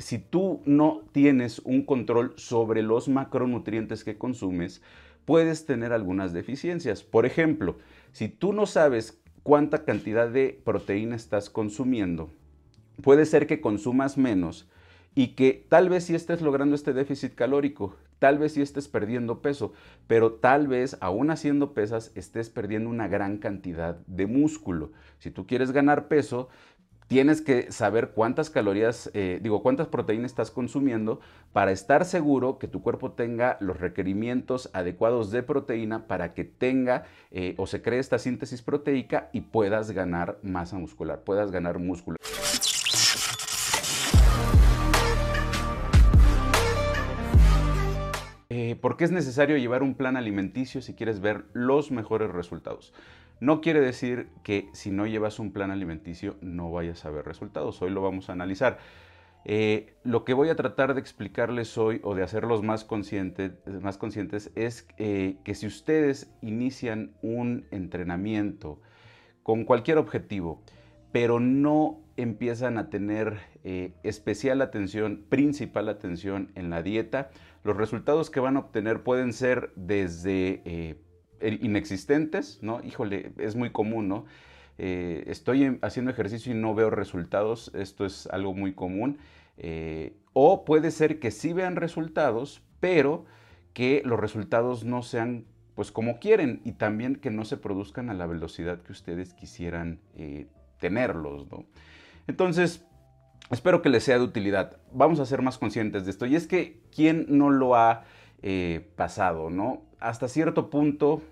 si tú no tienes un control sobre los macronutrientes que consumes, puedes tener algunas deficiencias. Por ejemplo, si tú no sabes cuánta cantidad de proteína estás consumiendo, puede ser que consumas menos y que tal vez sí estés logrando este déficit calórico, tal vez sí estés perdiendo peso, pero tal vez aún haciendo pesas estés perdiendo una gran cantidad de músculo. Si tú quieres ganar peso, tienes que saber cuántas calorías, cuántas proteínas estás consumiendo para estar seguro que tu cuerpo tenga los requerimientos adecuados de proteína para que tenga o se cree esta síntesis proteica y puedas ganar masa muscular, puedas ganar músculo. ¿Por qué es necesario llevar un plan alimenticio si quieres ver los mejores resultados? No quiere decir que si no llevas un plan alimenticio no vayas a ver resultados. Hoy lo vamos a analizar. Lo que voy a tratar de explicarles hoy o de hacerlos más conscientes es que si ustedes inician un entrenamiento con cualquier objetivo, pero no empiezan a tener principal atención en la dieta, los resultados que van a obtener pueden ser desde inexistentes, ¿no? Híjole, es muy común, ¿no? Estoy haciendo ejercicio y no veo resultados, esto es algo muy común. O puede ser que sí vean resultados, pero que los resultados no sean pues como quieren y también que no se produzcan a la velocidad que ustedes quisieran tenerlos, ¿no? Entonces, espero que les sea de utilidad. Vamos a ser más conscientes de esto. Y es que, ¿quién no lo ha pasado, no? Hasta cierto punto,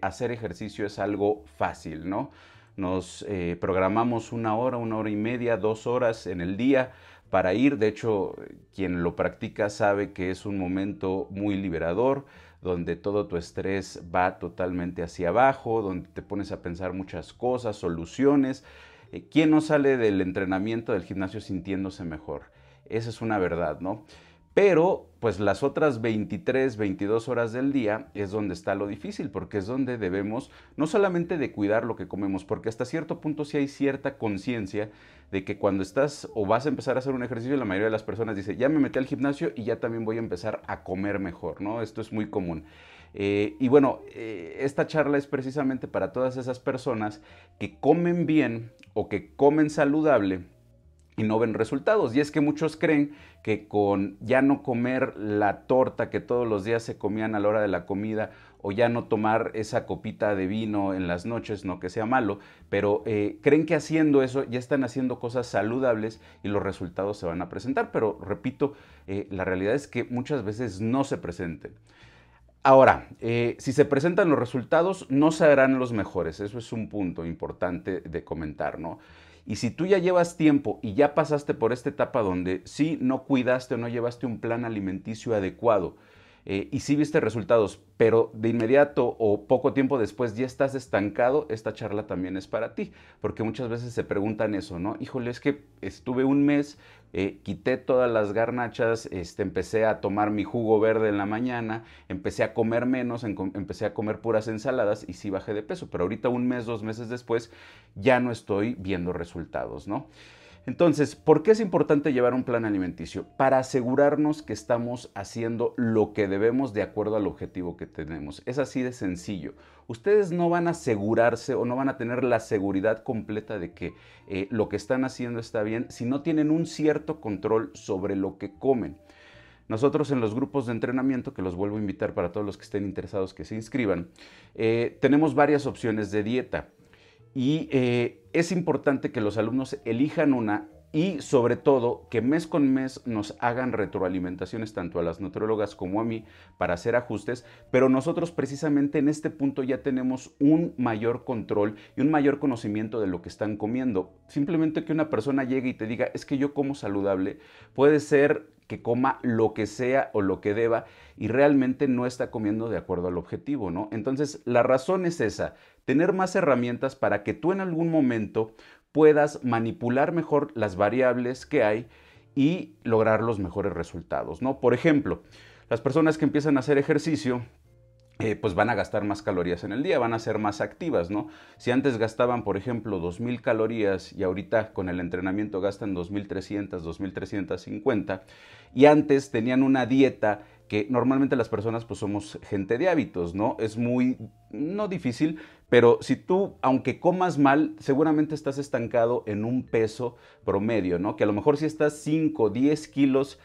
hacer ejercicio es algo fácil, ¿no? Nos programamos una hora y media, 2 horas en el día para ir. De hecho, quien lo practica sabe que es un momento muy liberador, donde todo tu estrés va totalmente hacia abajo, donde te pones a pensar muchas cosas, soluciones. ¿Quién no sale del entrenamiento del gimnasio sintiéndose mejor? Esa es una verdad, ¿no? Pero, pues las otras 23, 22 horas del día es donde está lo difícil, porque es donde debemos no solamente de cuidar lo que comemos, porque hasta cierto punto sí hay cierta conciencia de que cuando estás o vas a empezar a hacer un ejercicio, la mayoría de las personas dice, ya me metí al gimnasio y ya también voy a empezar a comer mejor, ¿no? Esto es muy común. Esta charla es precisamente para todas esas personas que comen bien o que comen saludable y no ven resultados. Y es que muchos creen que con ya no comer la torta que todos los días se comían a la hora de la comida o ya no tomar esa copita de vino en las noches, no que sea malo, pero creen que haciendo eso ya están haciendo cosas saludables y los resultados se van a presentar. Pero repito, la realidad es que muchas veces no se presenten. Ahora, si se presentan los resultados, no serán los mejores. Eso es un punto importante de comentar, ¿no? Y si tú ya llevas tiempo y ya pasaste por esta etapa donde sí no cuidaste o no llevaste un plan alimenticio adecuado y sí viste resultados, pero de inmediato o poco tiempo después ya estás estancado, esta charla también es para ti. Porque muchas veces se preguntan eso, ¿no? Híjole, es que estuve un mes, quité todas las garnachas, empecé a tomar mi jugo verde en la mañana, empecé a comer menos, empecé a comer puras ensaladas y sí bajé de peso, pero ahorita un mes, 2 meses después ya no estoy viendo resultados, ¿no? Entonces, ¿por qué es importante llevar un plan alimenticio? Para asegurarnos que estamos haciendo lo que debemos de acuerdo al objetivo que tenemos. Es así de sencillo. Ustedes no van a asegurarse o no van a tener la seguridad completa de que lo que están haciendo está bien si no tienen un cierto control sobre lo que comen. Nosotros en los grupos de entrenamiento, que los vuelvo a invitar para todos los que estén interesados que se inscriban, tenemos varias opciones de dieta y es importante que los alumnos elijan una y sobre todo que mes con mes nos hagan retroalimentaciones tanto a las nutriólogas como a mí para hacer ajustes, pero nosotros precisamente en este punto ya tenemos un mayor control y un mayor conocimiento de lo que están comiendo. Simplemente que una persona llegue y te diga, es que yo como saludable, puede ser que coma lo que sea o lo que deba y realmente no está comiendo de acuerdo al objetivo, ¿no? Entonces la razón es esa, tener más herramientas para que tú en algún momento puedas manipular mejor las variables que hay y lograr los mejores resultados, ¿no? Por ejemplo, las personas que empiezan a hacer ejercicio pues van a gastar más calorías en el día, van a ser más activas, ¿no? Si antes gastaban, por ejemplo, 2,000 calorías y ahorita con el entrenamiento gastan 2,300, 2,350 y antes tenían una dieta que normalmente las personas pues somos gente de hábitos, ¿no? Es muy, no difícil, pero si tú, aunque comas mal, seguramente estás estancado en un peso promedio, ¿no? Que a lo mejor sí estás 5, 10 kilos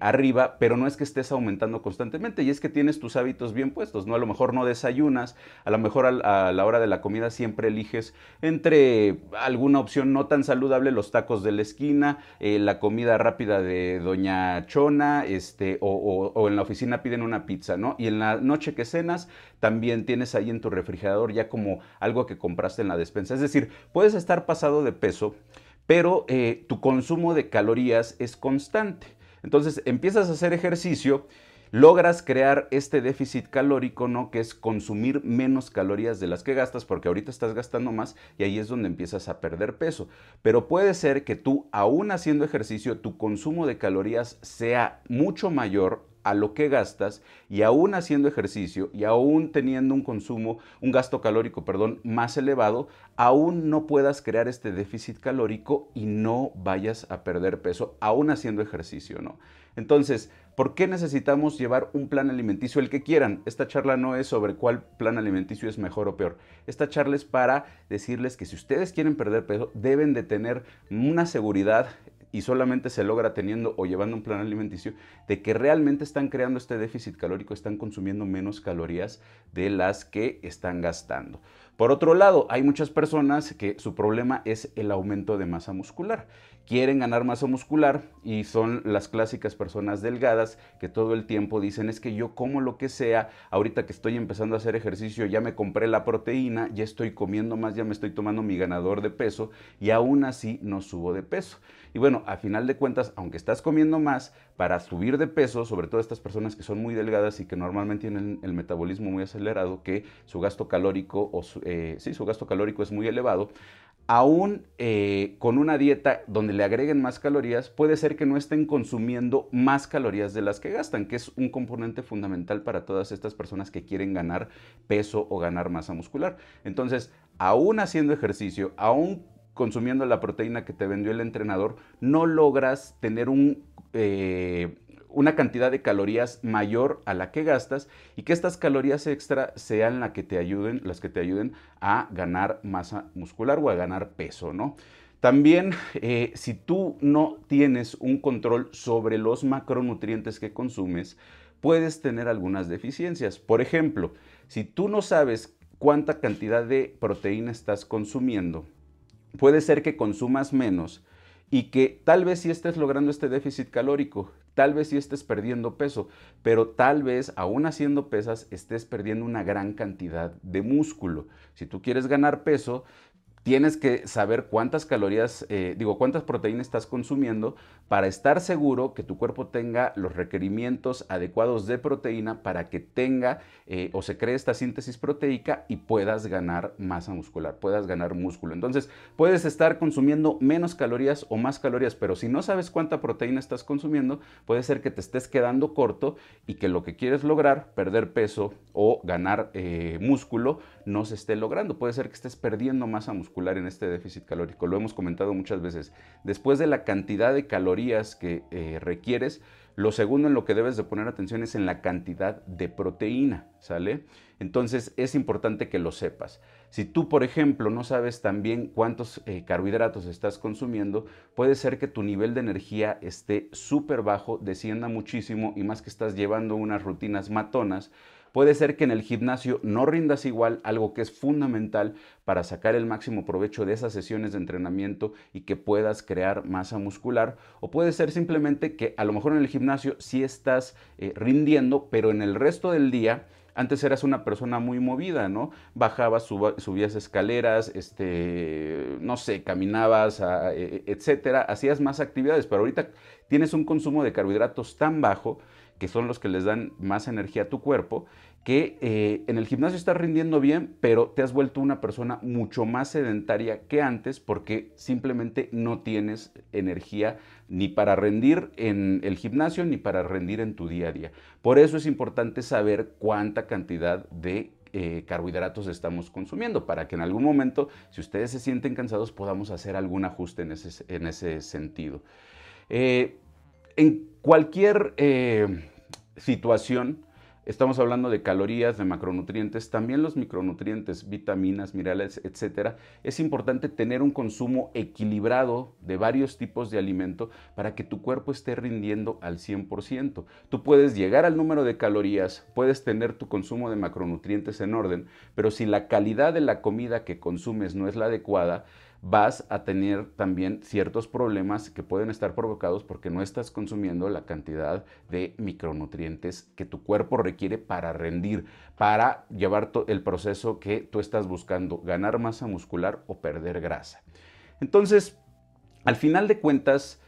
arriba, pero no es que estés aumentando constantemente y es que tienes tus hábitos bien puestos, ¿no? A lo mejor no desayunas, a lo mejor a la hora de la comida siempre eliges entre alguna opción no tan saludable, los tacos de la esquina, la comida rápida de Doña Chona, o en la oficina piden una pizza, ¿no? Y en la noche que cenas, también tienes ahí en tu refrigerador ya como algo que compraste en la despensa. Es decir, puedes estar pasado de peso, pero tu consumo de calorías es constante. Entonces, empiezas a hacer ejercicio, logras crear este déficit calórico, ¿no? Que es consumir menos calorías de las que gastas, porque ahorita estás gastando más y ahí es donde empiezas a perder peso. Pero puede ser que tú, aún haciendo ejercicio, tu consumo de calorías sea mucho mayor a lo que gastas y aún haciendo ejercicio y aún teniendo un gasto calórico, perdón, más elevado, aún no puedas crear este déficit calórico y no vayas a perder peso aún haciendo ejercicio, ¿no? Entonces, ¿por qué necesitamos llevar un plan alimenticio? El que quieran. Esta charla no es sobre cuál plan alimenticio es mejor o peor. Esta charla es para decirles que si ustedes quieren perder peso, deben de tener una seguridad y solamente se logra teniendo o llevando un plan alimenticio de que realmente están creando este déficit calórico, están consumiendo menos calorías de las que están gastando. Por otro lado, hay muchas personas que su problema es el aumento de masa muscular. Quieren ganar masa muscular y son las clásicas personas delgadas que todo el tiempo dicen es que yo como lo que sea, ahorita que estoy empezando a hacer ejercicio ya me compré la proteína, ya estoy comiendo más, ya me estoy tomando mi ganador de peso y aún así no subo de peso. Y bueno, a final de cuentas, aunque estás comiendo más, para subir de peso, sobre todo estas personas que son muy delgadas y que normalmente tienen el metabolismo muy acelerado, que su gasto calórico es muy elevado, aún con una dieta donde le agreguen más calorías, puede ser que no estén consumiendo más calorías de las que gastan, que es un componente fundamental para todas estas personas que quieren ganar peso o ganar masa muscular. Entonces, aún haciendo ejercicio, aún consumiendo la proteína que te vendió el entrenador, no logras tener una cantidad de calorías mayor a la que gastas y que estas calorías extra sean las que te ayuden a ganar masa muscular o a ganar peso, ¿no? También, si tú no tienes un control sobre los macronutrientes que consumes, puedes tener algunas deficiencias. Por ejemplo, si tú no sabes cuánta cantidad de proteína estás consumiendo, puede ser que consumas menos y que tal vez sí estés logrando este déficit calórico, tal vez sí estés perdiendo peso, pero tal vez aún haciendo pesas estés perdiendo una gran cantidad de músculo. Si tú quieres ganar peso, tienes que saber cuántas proteínas estás consumiendo para estar seguro que tu cuerpo tenga los requerimientos adecuados de proteína para que tenga o se cree esta síntesis proteica y puedas ganar masa muscular, puedas ganar músculo. Entonces, puedes estar consumiendo menos calorías o más calorías, pero si no sabes cuánta proteína estás consumiendo, puede ser que te estés quedando corto y que lo que quieres lograr, perder peso o ganar músculo, no se esté logrando. Puede ser que estés perdiendo masa muscular en este déficit calórico. Lo hemos comentado muchas veces. Después de la cantidad de calorías que requieres, lo segundo en lo que debes de poner atención es en la cantidad de proteína, ¿sale? Entonces es importante que lo sepas. Si tú, por ejemplo, no sabes también cuántos carbohidratos estás consumiendo, puede ser que tu nivel de energía esté súper bajo, descienda muchísimo y más que estás llevando unas rutinas matonas, puede ser que en el gimnasio no rindas igual, algo que es fundamental para sacar el máximo provecho de esas sesiones de entrenamiento y que puedas crear masa muscular. O puede ser simplemente que a lo mejor en el gimnasio sí estás rindiendo, pero en el resto del día antes eras una persona muy movida, ¿no? Bajabas, subías escaleras, no sé, caminabas, etcétera, hacías más actividades, pero ahorita tienes un consumo de carbohidratos tan bajo, que son los que les dan más energía a tu cuerpo, que en el gimnasio estás rindiendo bien, pero te has vuelto una persona mucho más sedentaria que antes porque simplemente no tienes energía ni para rendir en el gimnasio ni para rendir en tu día a día. Por eso es importante saber cuánta cantidad de carbohidratos estamos consumiendo para que en algún momento, si ustedes se sienten cansados, podamos hacer algún ajuste en ese sentido. En cualquier situación, estamos hablando de calorías, de macronutrientes, también los micronutrientes, vitaminas, minerales, etcétera. Es importante tener un consumo equilibrado de varios tipos de alimento para que tu cuerpo esté rindiendo al 100%. Tú puedes llegar al número de calorías, puedes tener tu consumo de macronutrientes en orden, pero si la calidad de la comida que consumes no es la adecuada, vas a tener también ciertos problemas que pueden estar provocados porque no estás consumiendo la cantidad de micronutrientes que tu cuerpo requiere para rendir, para llevar el proceso que tú estás buscando, ganar masa muscular o perder grasa. Entonces, al final de cuentas,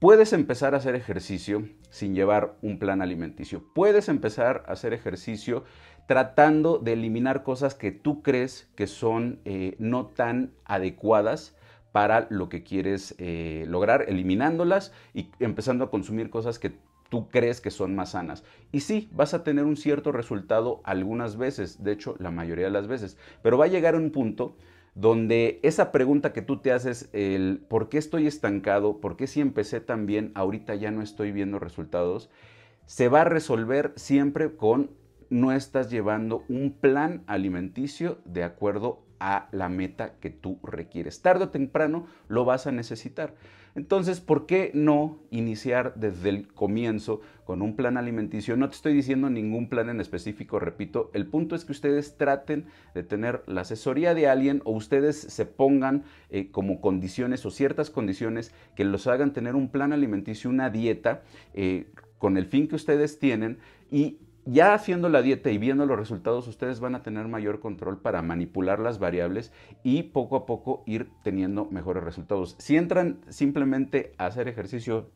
puedes empezar a hacer ejercicio sin llevar un plan alimenticio. Puedes empezar a hacer ejercicio tratando de eliminar cosas que tú crees que son no tan adecuadas para lo que quieres lograr, eliminándolas y empezando a consumir cosas que tú crees que son más sanas. Y sí, vas a tener un cierto resultado algunas veces, de hecho la mayoría de las veces, pero va a llegar un punto donde esa pregunta que tú te haces, el ¿por qué estoy estancado? ¿Por qué si empecé tan bien, ahorita ya no estoy viendo resultados? Se va a resolver siempre con no estás llevando un plan alimenticio de acuerdo a la meta que tú requieres. Tarde o temprano lo vas a necesitar. Entonces, ¿por qué no iniciar desde el comienzo con un plan alimenticio? No te estoy diciendo ningún plan en específico, repito. El punto es que ustedes traten de tener la asesoría de alguien o ustedes se pongan como condiciones o ciertas condiciones que los hagan tener un plan alimenticio, una dieta con el fin que ustedes tienen y ya haciendo la dieta y viendo los resultados, ustedes van a tener mayor control para manipular las variables y poco a poco ir teniendo mejores resultados. Si entran simplemente a hacer ejercicio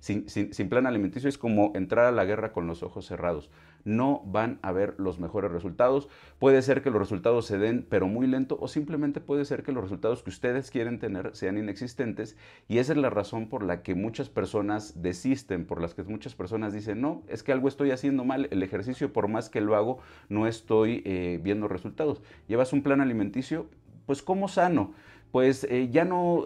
sin plan alimenticio, es como entrar a la guerra con los ojos cerrados. No van a ver los mejores resultados. Puede ser que los resultados se den, pero muy lento, o simplemente puede ser que los resultados que ustedes quieren tener sean inexistentes. Y esa es la razón por la que muchas personas desisten, por las que muchas personas dicen, no, es que algo estoy haciendo mal, el ejercicio, por más que lo hago, no estoy viendo resultados. ¿Llevas un plan alimenticio? Pues como sano, pues ya no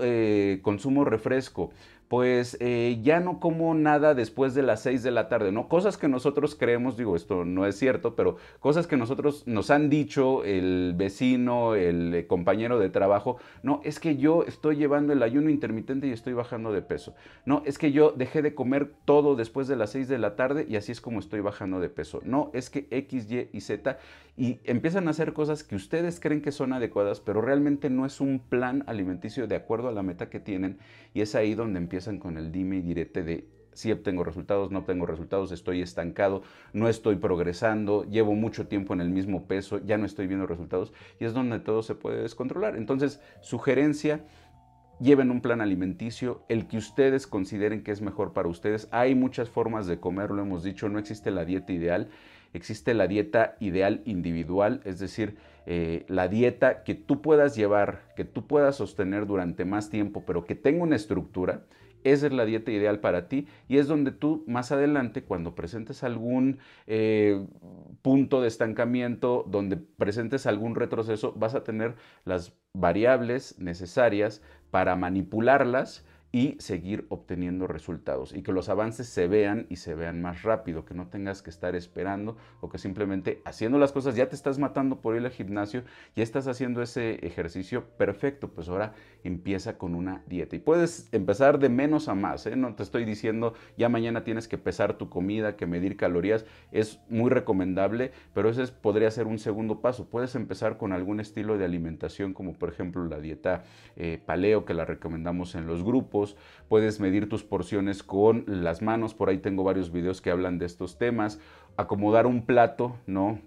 consumo refresco, pues ya no como nada después de las 6 de la tarde, ¿no? Cosas que nosotros creemos, digo, esto no es cierto, pero cosas que nosotros nos han dicho el vecino, el compañero de trabajo, no, es que yo estoy llevando el ayuno intermitente y estoy bajando de peso, no, es que yo dejé de comer todo después de las 6 de la tarde y así es como estoy bajando de peso, no, es que X, Y y Z, y empiezan a hacer cosas que ustedes creen que son adecuadas, pero realmente no es un plan alimenticio de acuerdo a la meta que tienen, y es ahí donde empiezan con el dime y direte de si obtengo resultados, no obtengo resultados, estoy estancado, no estoy progresando, llevo mucho tiempo en el mismo peso, ya no estoy viendo resultados y es donde todo se puede descontrolar. Entonces, sugerencia, lleven un plan alimenticio, el que ustedes consideren que es mejor para ustedes. Hay muchas formas de comer, lo hemos dicho, no existe la dieta ideal. Existe la dieta ideal individual, es decir, la dieta que tú puedas llevar, que tú puedas sostener durante más tiempo, pero que tenga una estructura. Esa es la dieta ideal para ti y es donde tú más adelante, cuando presentes algún punto de estancamiento, donde presentes algún retroceso, vas a tener las variables necesarias para manipularlas y seguir obteniendo resultados y que los avances se vean y se vean más rápido, que no tengas que estar esperando o que simplemente haciendo las cosas ya te estás matando por ir al gimnasio, ya estás haciendo ese ejercicio perfecto, pues ahora empieza con una dieta y puedes empezar de menos a más, ¿eh? No te estoy diciendo ya mañana tienes que pesar tu comida, que medir calorías, es muy recomendable, pero ese podría ser un segundo paso. Puedes empezar con algún estilo de alimentación como por ejemplo la dieta paleo que la recomendamos en los grupos. Puedes medir tus porciones con las manos, por ahí tengo varios videos que hablan de estos temas, acomodar un plato, ¿no?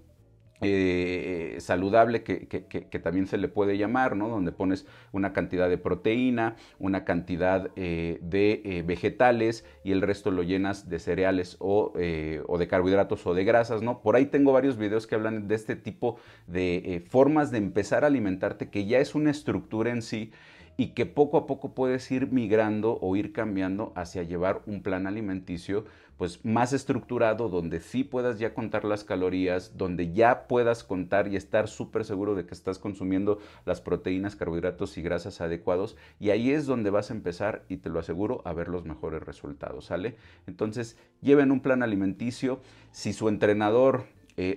saludable que también se le puede llamar, ¿no? Donde pones una cantidad de proteína, una cantidad de vegetales y el resto lo llenas de cereales o de carbohidratos o de grasas, ¿no? Por ahí tengo varios videos que hablan de este tipo de formas de empezar a alimentarte, que ya es una estructura en sí y que poco a poco puedes ir migrando o ir cambiando hacia llevar un plan alimenticio pues más estructurado, donde sí puedas ya contar las calorías, donde ya puedas contar y estar súper seguro de que estás consumiendo las proteínas, carbohidratos y grasas adecuados, y ahí es donde vas a empezar, y te lo aseguro, a ver los mejores resultados, ¿sale? Entonces, lleven un plan alimenticio. Si su entrenador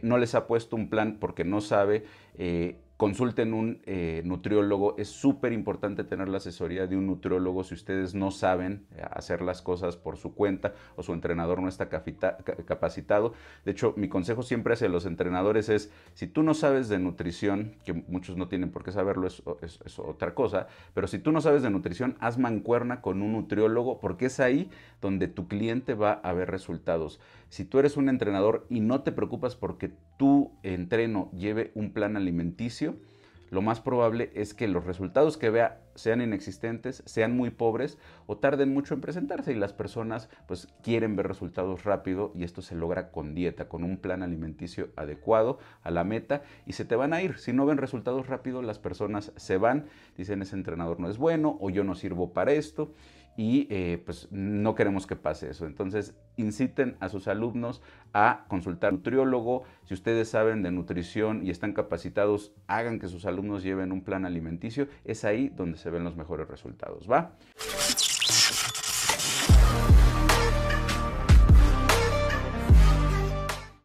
no les ha puesto un plan porque no sabe, consulten un nutriólogo. Es súper importante tener la asesoría de un nutriólogo si ustedes no saben hacer las cosas por su cuenta o su entrenador no está capacitado. De hecho, mi consejo siempre hacia los entrenadores es, si tú no sabes de nutrición, que muchos no tienen por qué saberlo, es otra cosa, pero si tú no sabes de nutrición, haz mancuerna con un nutriólogo, porque es ahí donde tu cliente va a ver resultados. Si tú eres un entrenador y no te preocupas porque tu entreno lleve un plan alimenticio, lo más probable es que los resultados que vea sean inexistentes, sean muy pobres o tarden mucho en presentarse, y las personas pues quieren ver resultados rápido, y esto se logra con dieta, con un plan alimenticio adecuado a la meta, y se te van a ir. Si no ven resultados rápido, las personas se van, dicen, ese entrenador no es bueno, o yo no sirvo para esto, y pues no queremos que pase eso. Entonces, inciten a sus alumnos a consultar un nutriólogo. Si ustedes saben de nutrición y están capacitados, hagan que sus alumnos lleven un plan alimenticio. Es ahí donde se ven los mejores resultados, ¿va?